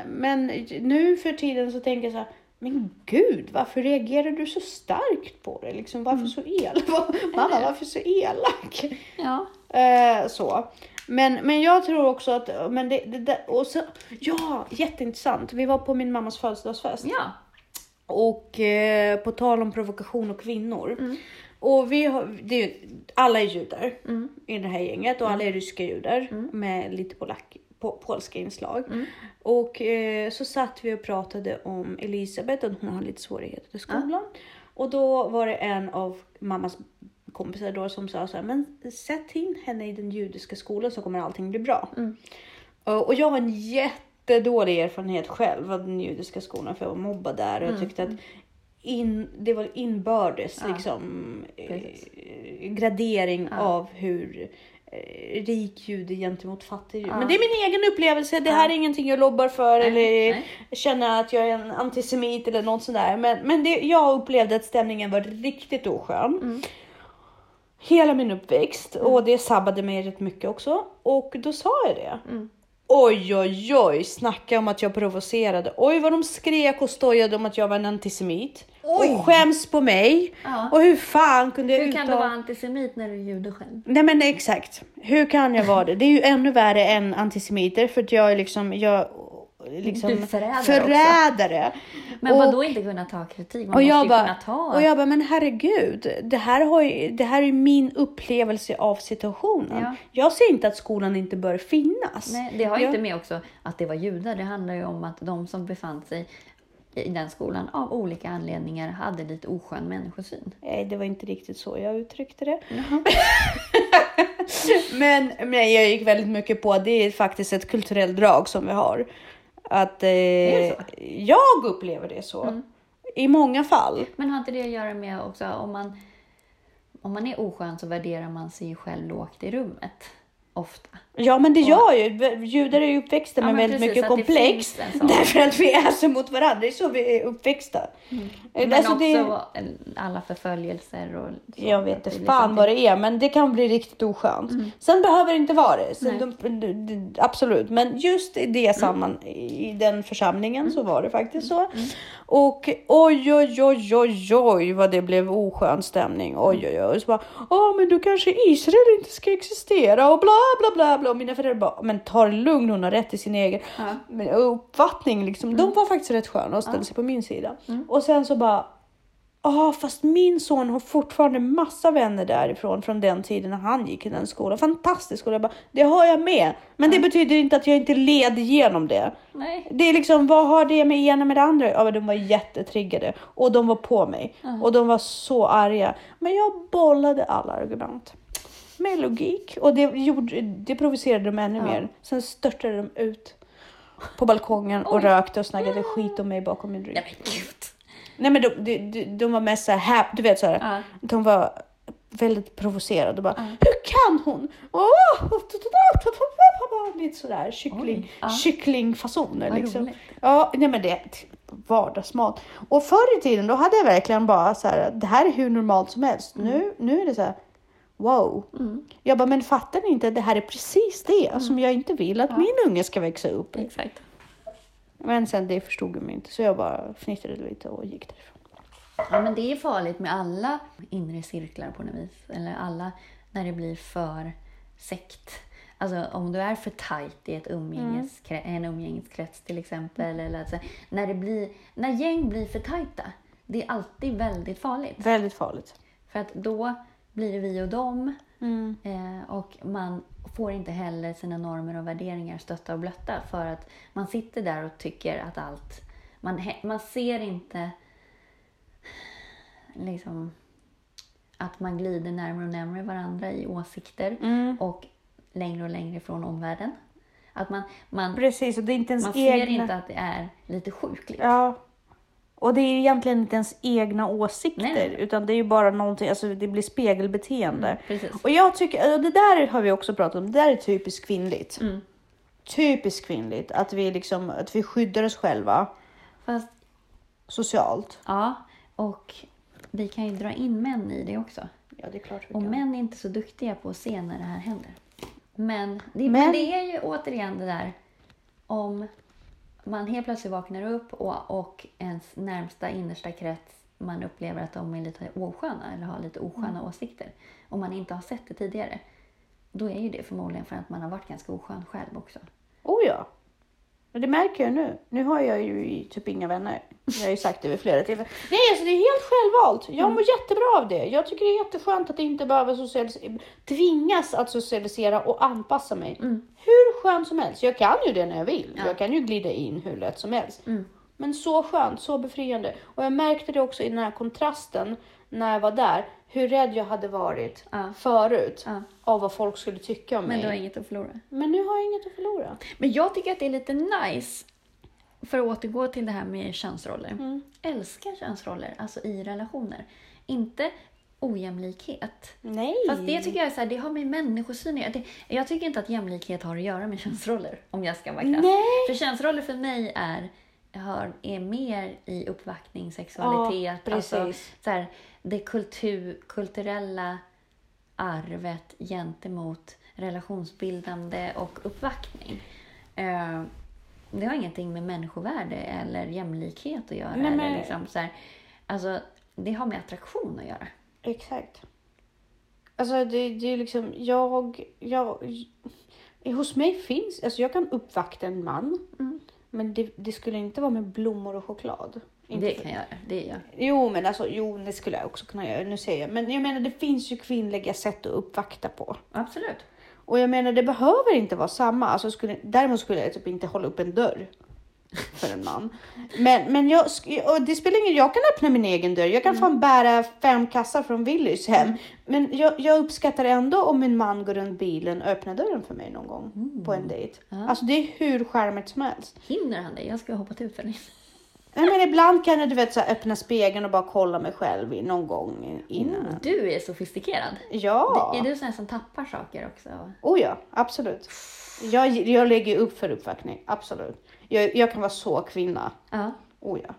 men nu för tiden så tänker jag så här, men gud, varför reagerar du så starkt på det liksom? Varför mm. så elak? Mamma, varför så elak? Ja. Äh, så. Men, men jag tror också att... Men det, det, det, och så, ja, jätteintressant. Vi var på min mammas födelsedagsfest. Ja. Och eh, på tal om provokation och kvinnor. Mm. Och vi har... Det är, alla är judar mm. i det här gänget. Och mm. alla är ryska judar mm. med lite polack, po, polska inslag. Mm. Och eh, så satt vi och pratade om Elisabeth. Och hon har lite svårigheter i skolan. Ja. Och då var det en av mammas... kompisar då som sa så här, men sätt in henne i den judiska skolan så kommer allting bli bra. Mm. Och jag har en jättedålig erfarenhet själv av den judiska skolan för jag var mobbad där och jag tyckte att in, det var inbördes ja. liksom eh, gradering ja. av hur eh, rik ljud är gentemot fattig ljud. Ja. Men det är min egen upplevelse. Det här ja. är ingenting jag lobbar för nej, eller nej. känner att jag är en antisemit eller något sånt där. Men, men det, jag upplevde att stämningen var riktigt oskön. Mm. Hela min uppväxt. Mm. Och det sabbade mig rätt mycket också. Och då sa jag det. Mm. Oj, oj, oj. Snacka om att jag provocerade. Oj, vad de skrek och stojade om att jag var en antisemit. Oj. Och skäms på mig. Ja. Och hur fan kunde jag Hur utan... kan du vara antisemit när du är jude själv? Nej, men exakt. Hur kan jag vara det? Det är ju ännu värre än antisemiter. För att jag är liksom... Jag... Liksom du förrädare, förrädare. Men vad då inte kunna ta kritik? Man och måste ju ba, kunna ta. Och jag bara, men herregud. Det här, har ju, det här är min upplevelse av situationen. Ja. Jag ser inte att skolan inte bör finnas. Nej, det har ju jag... inte med också att det var judar. Det handlar ju om att de som befann sig i den skolan av olika anledningar hade lite oskön människosyn. Nej, det var inte riktigt så jag uttryckte det. Mm. men, men jag gick väldigt mycket på att det är faktiskt ett kulturellt drag som vi har. Att eh, jag upplever det så. Mm. I många fall. Men har inte det att göra med också om man om man är oskön så värderar man sig själv lågt i rummet ofta. Ja, men det och, gör ju judar är ju uppväxta ja, med väldigt precis, mycket komplex därför att vi är så mot varandra, det är så vi är uppväxta. Mm. Men alltså, också det, alla förföljelser och så, jag vet inte fan liksom vad det är, men det kan bli riktigt oskönt. Mm. Sen behöver det inte vara det. Sen de, absolut, men just i det samman mm. i den församlingen mm. så var det faktiskt så. Mm. Och oj oj oj oj oj vad det blev oskön stämning. Oj oj oj. Och så bara, "Åh, men du kanske Israel inte ska existera" och bla bla bla. Och mina föräldrar bara, men ta lugn, hon har rätt i sin egen ja. uppfattning liksom. Mm. De var faktiskt rätt sköna och ställde ja. sig på min sida. Mm. Och sen så bara, ah fast min son har fortfarande massa vänner därifrån från den tiden när han gick i den skolan. Fantastisk skola. Jag bara, det har jag med. Men ja. det betyder inte att jag inte led igenom det. Nej. Det är liksom, vad har det med ena med det andra? Ja, men de var jättetriggade. Och de var på mig. Uh-huh. Och de var så arga. Men jag bollade alla argument. Med logik. Och det, gjorde, det provocerade dem ännu ja. mer. Sen störtade de ut på balkongen och Oj. rökte och snaggade ja. skit om mig bakom min rygg. Nej, men gud. Nej, men de, de, de var mest så här, du vet så här. Ja. De var väldigt provocerade. Bara, ja. hur kan hon? Oh! Lite sådär kyckling, ja. kycklingfasoner. Liksom. Ja, nej, men det är vardagsmat. Och förr i tiden då hade jag verkligen bara så här, det här är hur normalt som helst. Mm. Nu, nu är det så här. Wow. Mm. Jag bara, men fattar ni inte att det här är precis det mm. som jag inte vill att ja. min unge ska växa upp i. Exakt. Men sen det förstod jag mig inte. Så jag bara fnittrade lite och gick därifrån. Ja, men det är farligt med alla inre cirklar på något vis. Eller alla när det blir för sekt. Alltså om du är för tajt i ett umgängeskrets, mm. en umgängeskrets till exempel. Eller alltså, när, det blir, när gäng blir för tajta. Det är alltid väldigt farligt. Väldigt farligt. För att då... blir vi och dem mm. eh, och man får inte heller sina normer och värderingar stötta och blötta för att man sitter där och tycker att allt man, man ser inte liksom att man glider närmare och närmare varandra i åsikter mm. och längre och längre från omvärlden att man, man, Precis, och det är inte ens man ser egna... inte att det är lite sjukligt ja. Och det är egentligen inte ens egna åsikter. Nej. Utan det är ju bara någonting, alltså det blir spegelbeteende. Mm, och jag tycker, och det där har vi också pratat om, det där är typiskt kvinnligt. Mm. Typiskt kvinnligt, att vi liksom, att vi skyddar oss själva. Fast, socialt. Ja, och vi kan ju dra in män i det också. Ja, det är klart vi och kan. Män är inte så duktiga på att se när det här händer. Men det, men... Men det är ju återigen det där om... Man helt plötsligt vaknar upp och, och ens närmsta innersta krets man upplever att de är lite osköna eller har lite osköna mm. åsikter. Om man inte har sett det tidigare. Då är ju det förmodligen för att man har varit ganska oskön själv också. Oh ja. Och det märker jag nu. Nu har jag ju typ inga vänner. Jag har ju sagt det vid flera tillfällen. Nej, alltså det är helt självvalt. Jag mår mm. jättebra av det. Jag tycker det är jätteskönt att inte behöva socialisera. Tvingas att socialisera och anpassa mig. Mm. Hur skönt som helst. Jag kan ju det när jag vill. Ja. Jag kan ju glida in hur lätt som helst. Mm. Men så skönt, så befriande. Och jag märkte det också i den här kontrasten när jag var där. Hur rädd jag hade varit ja. förut ja. av vad folk skulle tycka om Men mig. Men du har inget att förlora. Men nu har jag inget att förlora. Men jag tycker att det är lite nice för att återgå till det här med könsroller. Mm. Älskar könsroller, alltså i relationer. Inte ojämlikhet. Nej. Fast det tycker jag är så här, det har med människosyn. Det, jag tycker inte att jämlikhet har att göra med könsroller, om jag ska vara krass. Nej. För könsroller för mig är, är mer i uppvaktning, sexualitet. Ja, alltså, så här, det kultur, kulturella arvet gentemot relationsbildande och uppvaktning. Uh, det har ingenting med människovärde eller jämlikhet att göra. Nej, eller men... liksom så här, alltså, det har med attraktion att göra. Exakt. Alltså det, det är liksom jag, jag hos mig finns, alltså jag kan uppvakta en man. Mm. Men det, det skulle inte vara med blommor och choklad. Inte det kan jag göra, det är jag. Jo, men alltså, jo, det skulle jag också kunna göra, nu säger jag. Men jag menar, det finns ju kvinnliga sätt att uppvakta på. Absolut. Och jag menar, det behöver inte vara samma. Alltså, skulle, däremot skulle jag typ inte hålla upp en dörr för en man. Men, men jag, och det spelar ingen, jag kan öppna min egen dörr. Jag kan mm. fan bära fem kassar från Willys hem. Mm. Men jag, jag uppskattar ändå om min man går runt bilen och öppnar dörren för mig någon gång mm. på en dejt. Ja. Alltså, det är hur charmigt som helst. Hinner han det? Jag ska hoppa ut för dig. Nej, men ibland kan jag, du vet, så här, öppna spegeln och bara kolla mig själv någon gång innan. Mm, du är sofistikerad. Ja. Du, är du sån som tappar saker också? Oh ja, absolut. Jag, jag lägger upp för uppvaktning, absolut. Jag, jag kan vara så kvinna. Uh-huh. Oh ja.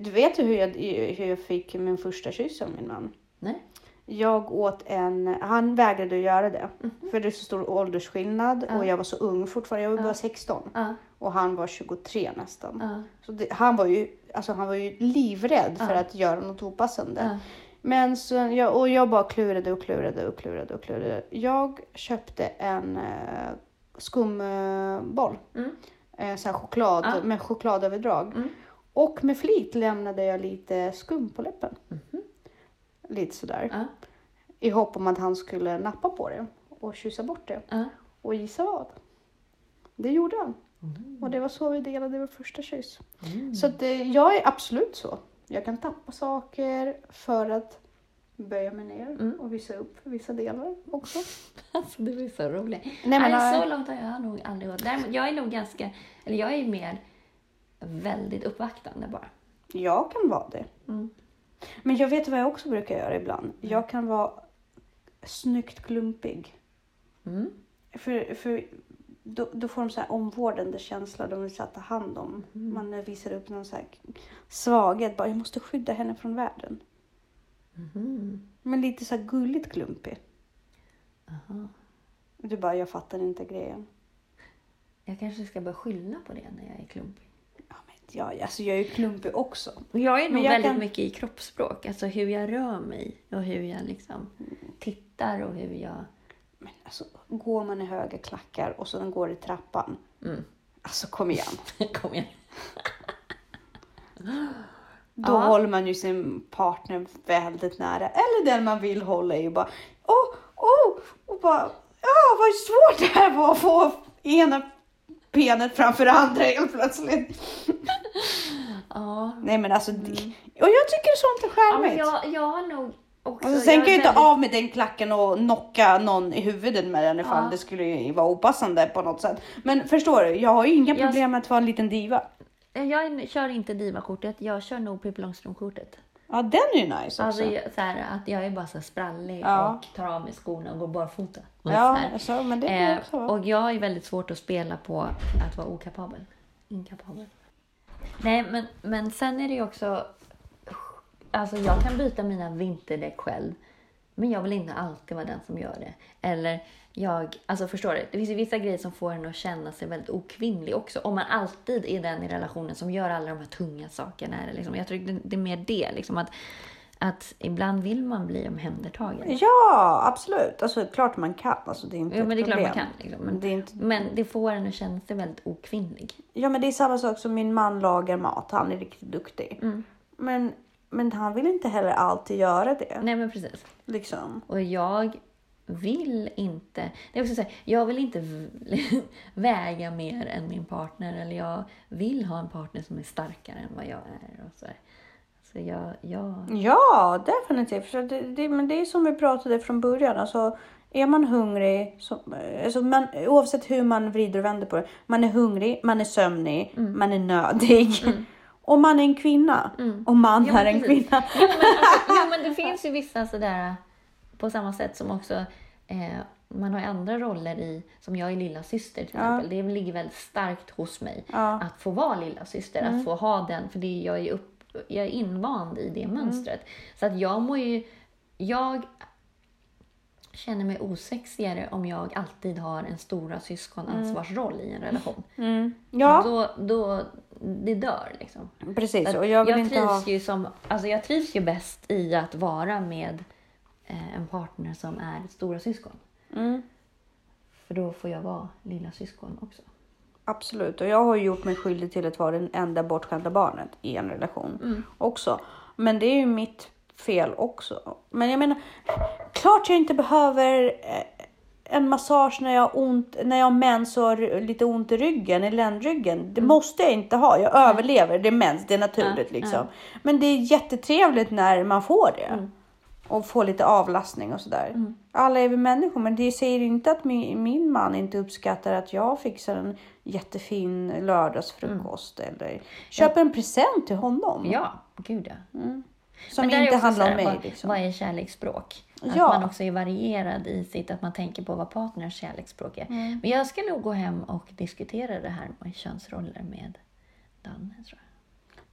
Du vet hur jag, hur jag fick min första kyss av min man? Nej. Jag åt en... Han vägrade att göra det. Mm-hmm. För det är så stor åldersskillnad. Uh. Och jag var så ung fortfarande. Jag var uh. bara sexton. Uh. Och han var tjugotre nästan. Uh. Så det, han var ju, alltså han var ju livrädd uh. för att göra något opassande. Uh. Men så jag, och jag bara klurade och klurade och klurade och klurade. Jag köpte en uh, skumboll. Uh, mm. uh, så här choklad. Uh. Med chokladöverdrag. Mm. Och med flit lämnade jag lite skum på läppen. Mm-hmm. Lite sådär. Uh. I hopp om att han skulle nappa på det. Och kyssa bort det. Uh. Och gissa vad? Det gjorde han. Mm. Och det var så vi delade vår första kyss. Mm. Så att, jag är absolut så. Jag kan tappa saker för att böja mig ner. Mm. Och visa upp vissa delar också. Alltså du är så rolig. Nej, men, alltså, jag... Så långt har jag nog aldrig gått. Däremot, jag är nog ganska... Eller jag är mer väldigt uppvaktande bara. Jag kan vara det. Mm. Men jag vet vad jag också brukar göra ibland. Mm. Jag kan vara snyggt klumpig. Mm. För, för då, då får de så här omvårdande känsla. De vill så här ta hand om. Mm. Man visar upp någon så här svaghet. Bara, jag måste skydda henne från världen. Mm. Men lite så här gulligt klumpig. Aha. Du bara, jag fattar inte grejen. Jag kanske ska börja skylla på det när jag är klumpig. Ja, alltså jag är ju klumpig också. Jag är nog jag väldigt kan... mycket i kroppsspråk. Alltså hur jag rör mig och hur jag liksom tittar och hur jag... Men alltså, går man i höga klackar och så går i trappan. Mm. Alltså, kom igen. kom igen. Då ja. Håller man ju sin partner väldigt nära. Eller den man vill hålla i och bara... Åh, åh! Och bara... Ja, vad svårt det här var att få ena... Penet framför andra helt plötsligt. Ja. Nej men alltså. Mm. Och jag tycker sånt är charmigt. Ja, jag, jag har nog också. Och så sen kan jag ju väldigt... ta av med den klacken och knocka någon i huvudet med den. Ifall ja. Det skulle ju vara opassande på något sätt. Men förstår du. Jag har ju inga problem jag... med att vara en liten diva. Jag kör inte divakortet. Jag kör nog Pippi Långstrump-kortet. Ja, den är ju nice också. Alltså så här, att jag är bara så sprallig ja. Och tar av mig skorna och går barfota. Och ja, så, men det är också. Eh, och jag är väldigt svårt att spela på att vara okapabel. Inkapabel. Nej, men, men sen är det ju också... Alltså jag kan byta mina vinterdäck själv. Men jag vill inte alltid vara den som gör det. Eller jag... Alltså förstår du? Det finns ju vissa grejer som får en att känna sig väldigt okvinnlig också. Om man alltid är den i relationen som gör alla de här tunga sakerna. Eller liksom. Jag tror det är mer det. Liksom, att, att ibland vill man bli omhändertagen. Ja, absolut. Alltså klart man kan. Alltså, det är inte ja, men det är klart man kan. Liksom. Men, det är inte... men det får en att känna sig väldigt okvinnlig. Ja, men det är samma sak som min man lagar mat. Han är riktigt duktig. Mm. Men... Men han vill inte heller alltid göra det. Nej, men precis. Liksom. Och jag vill inte... Det är också så här, jag vill inte v- väga mer än min partner. Eller jag vill ha en partner som är starkare än vad jag är. Och så här. Så jag, jag... Ja, definitivt. Det, det, men det är som vi pratade från början. Alltså, Är man hungrig, så, alltså man, oavsett hur man vrider och vänder på det, man är hungrig, man är sömnig, mm. man är nödig. Mm. Och man är en kvinna. Mm. Och man jo, är en precis. Kvinna. Jo men, alltså, jo, men det finns ju vissa sådär, på samma sätt som också, eh, man har andra roller i, som jag är lilla syster till ja. Exempel. Det ligger väldigt starkt hos mig ja. Att få vara lilla syster, mm. att få ha den, för det, jag, är upp, jag är invand i det mönstret. Mm. Så att jag mår ju, jag... känner mig osexigare om jag alltid har en stora syskonansvarsroll mm. i en relation. Mm. Ja. Då, då, det dör liksom. Precis. Och jag vill jag inte trivs ha... ju som, alltså jag trivs ju bäst i att vara med eh, en partner som är stora syskon. Mm. För då får jag vara lilla syskon också. Absolut. Och jag har gjort mig skyldig till att vara den enda bortskämda barnet i en relation mm. också. Men det är ju mitt fel också. Men jag menar, klart jag inte behöver en massage när jag har ont, när jag har mens och har lite ont i ryggen, i ländryggen. Det mm. måste jag inte ha. Jag mm. överlever. Det är mens, det är naturligt mm. liksom. Men det är jättetrevligt när man får det. Mm. Och får lite avlastning och sådär. Mm. Alla är vi människor, men det säger inte att min, min man inte uppskattar att jag fixar en jättefin lördagsfrukost mm. eller köper en present till honom. Ja, gud ja. Mm. Som men inte handlar om mig. Vad, liksom. Vad är kärleksspråk? Att ja. Man också är varierad i sitt, att man tänker på vad partners kärleksspråk är. Mm. Men jag ska nog gå hem och diskutera det här med könsroller med Danne, tror jag.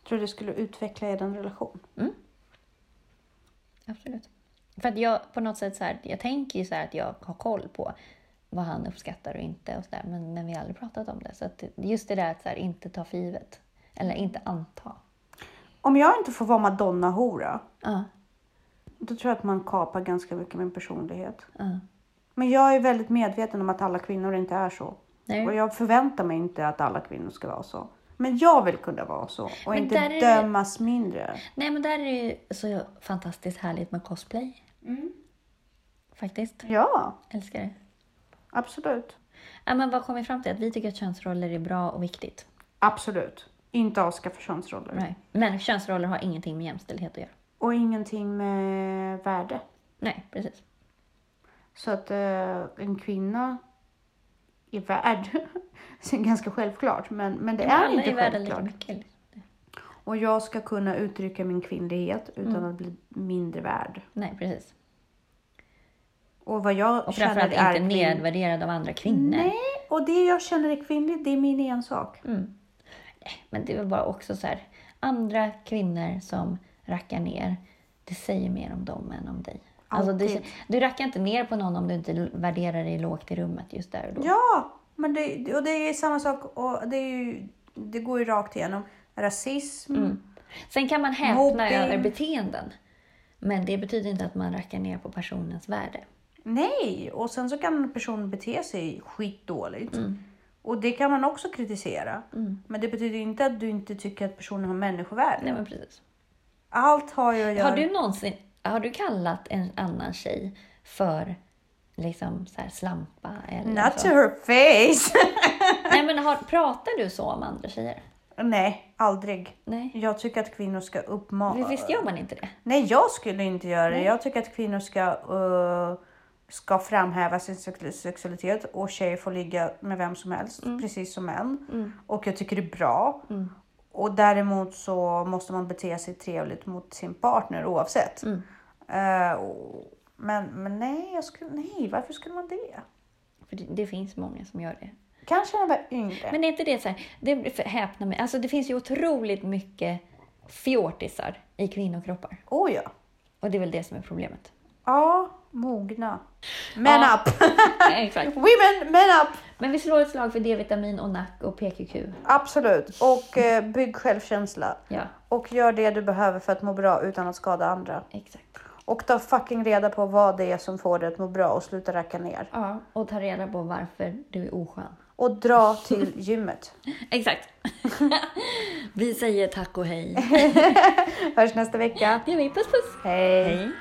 Jag tror du skulle utveckla er en relation. Mm. Absolut. För att jag på något sätt så här, jag tänker ju så här att jag har koll på vad han uppskattar och inte och så där, men, men vi har aldrig pratat om det. Så att just det där att så här, inte ta för givet, eller inte anta. Om jag inte får vara Madonna-hora, uh. då tror jag att man kapar ganska mycket med personlighet. Uh. Men jag är väldigt medveten om att alla kvinnor inte är så. Nej. Och jag förväntar mig inte att alla kvinnor ska vara så. Men jag vill kunna vara så. Och men inte dömas det... mindre. Nej, men där är det ju så fantastiskt härligt med cosplay. Mm. Faktiskt. Ja. Älskar det. Absolut. Ja, men vad kommer vi fram till? Att vi tycker att könsroller är bra och viktigt. Absolut. Inte avskaffa könsroller. Nej. Men könsroller har ingenting med jämställdhet att göra. Och ingenting med värde. Nej, precis. Så att eh, en kvinna är värd. Det är ganska självklart. Men, men det men är inte är självklart. Mycket, liksom. Och jag ska kunna uttrycka min kvinnlighet utan mm. att bli mindre värd. Nej, precis. Och vad jag och känner framförallt är inte kvinn... nedvärderad av andra kvinnor. Nej, och det jag känner är kvinnligt, det är min egen sak. Mm. Men det är väl bara också så här, andra kvinnor som rackar ner, det säger mer om dem än om dig. Alltså du, du rackar inte ner på någon om du inte värderar dig lågt i rummet just där och då. Ja, men det, och det är samma sak och det, är ju, det går ju rakt igenom. Rasism. Mm. Sen kan man häpna mobbing. Över beteenden. Men det betyder inte att man rackar ner på personens värde. Nej, och sen så kan personen bete sig skitdåligt. Mm. Och det kan man också kritisera. Mm. Men det betyder inte att du inte tycker att personen har människovärde. Nej, men precis. Allt har jag gör... Har du någonsin... Har du kallat en annan tjej för liksom så här slampa? Eller not så? To her face! Nej, men har, pratar du så om andra tjejer? Nej, aldrig. Nej. Jag tycker att kvinnor ska uppmana... Visst gör man inte det? Nej, jag skulle inte göra det. Nej. Jag tycker att kvinnor ska... Uh... ska framhäva sin sexualitet och tjejer får ligga med vem som helst mm. precis som män mm. och jag tycker det är bra mm. och däremot så måste man bete sig trevligt mot sin partner oavsett mm. uh, och, men, men nej, jag skulle, nej varför skulle man det? För det, det finns många som gör det kanske när man var yngre men det är inte det så här, det häpnar mig alltså det finns ju otroligt mycket fjortisar i kvinnokroppar oh ja och det är väl det som är problemet ja mogna. Men ja. Up! Exakt. Women, men up! Men vi slår ett slag för D-vitamin och nack och P Q Q. Absolut. Och eh, bygg självkänsla. Ja. Och gör det du behöver för att må bra utan att skada andra. Exakt. Och ta fucking reda på vad det är som får dig att må bra och sluta racka ner. Ja, och ta reda på varför du är oskön. Och dra till gymmet. Exakt. Vi säger tack och hej. Hörs nästa vecka. Det är vi. Puss, puss. Hej. Hej.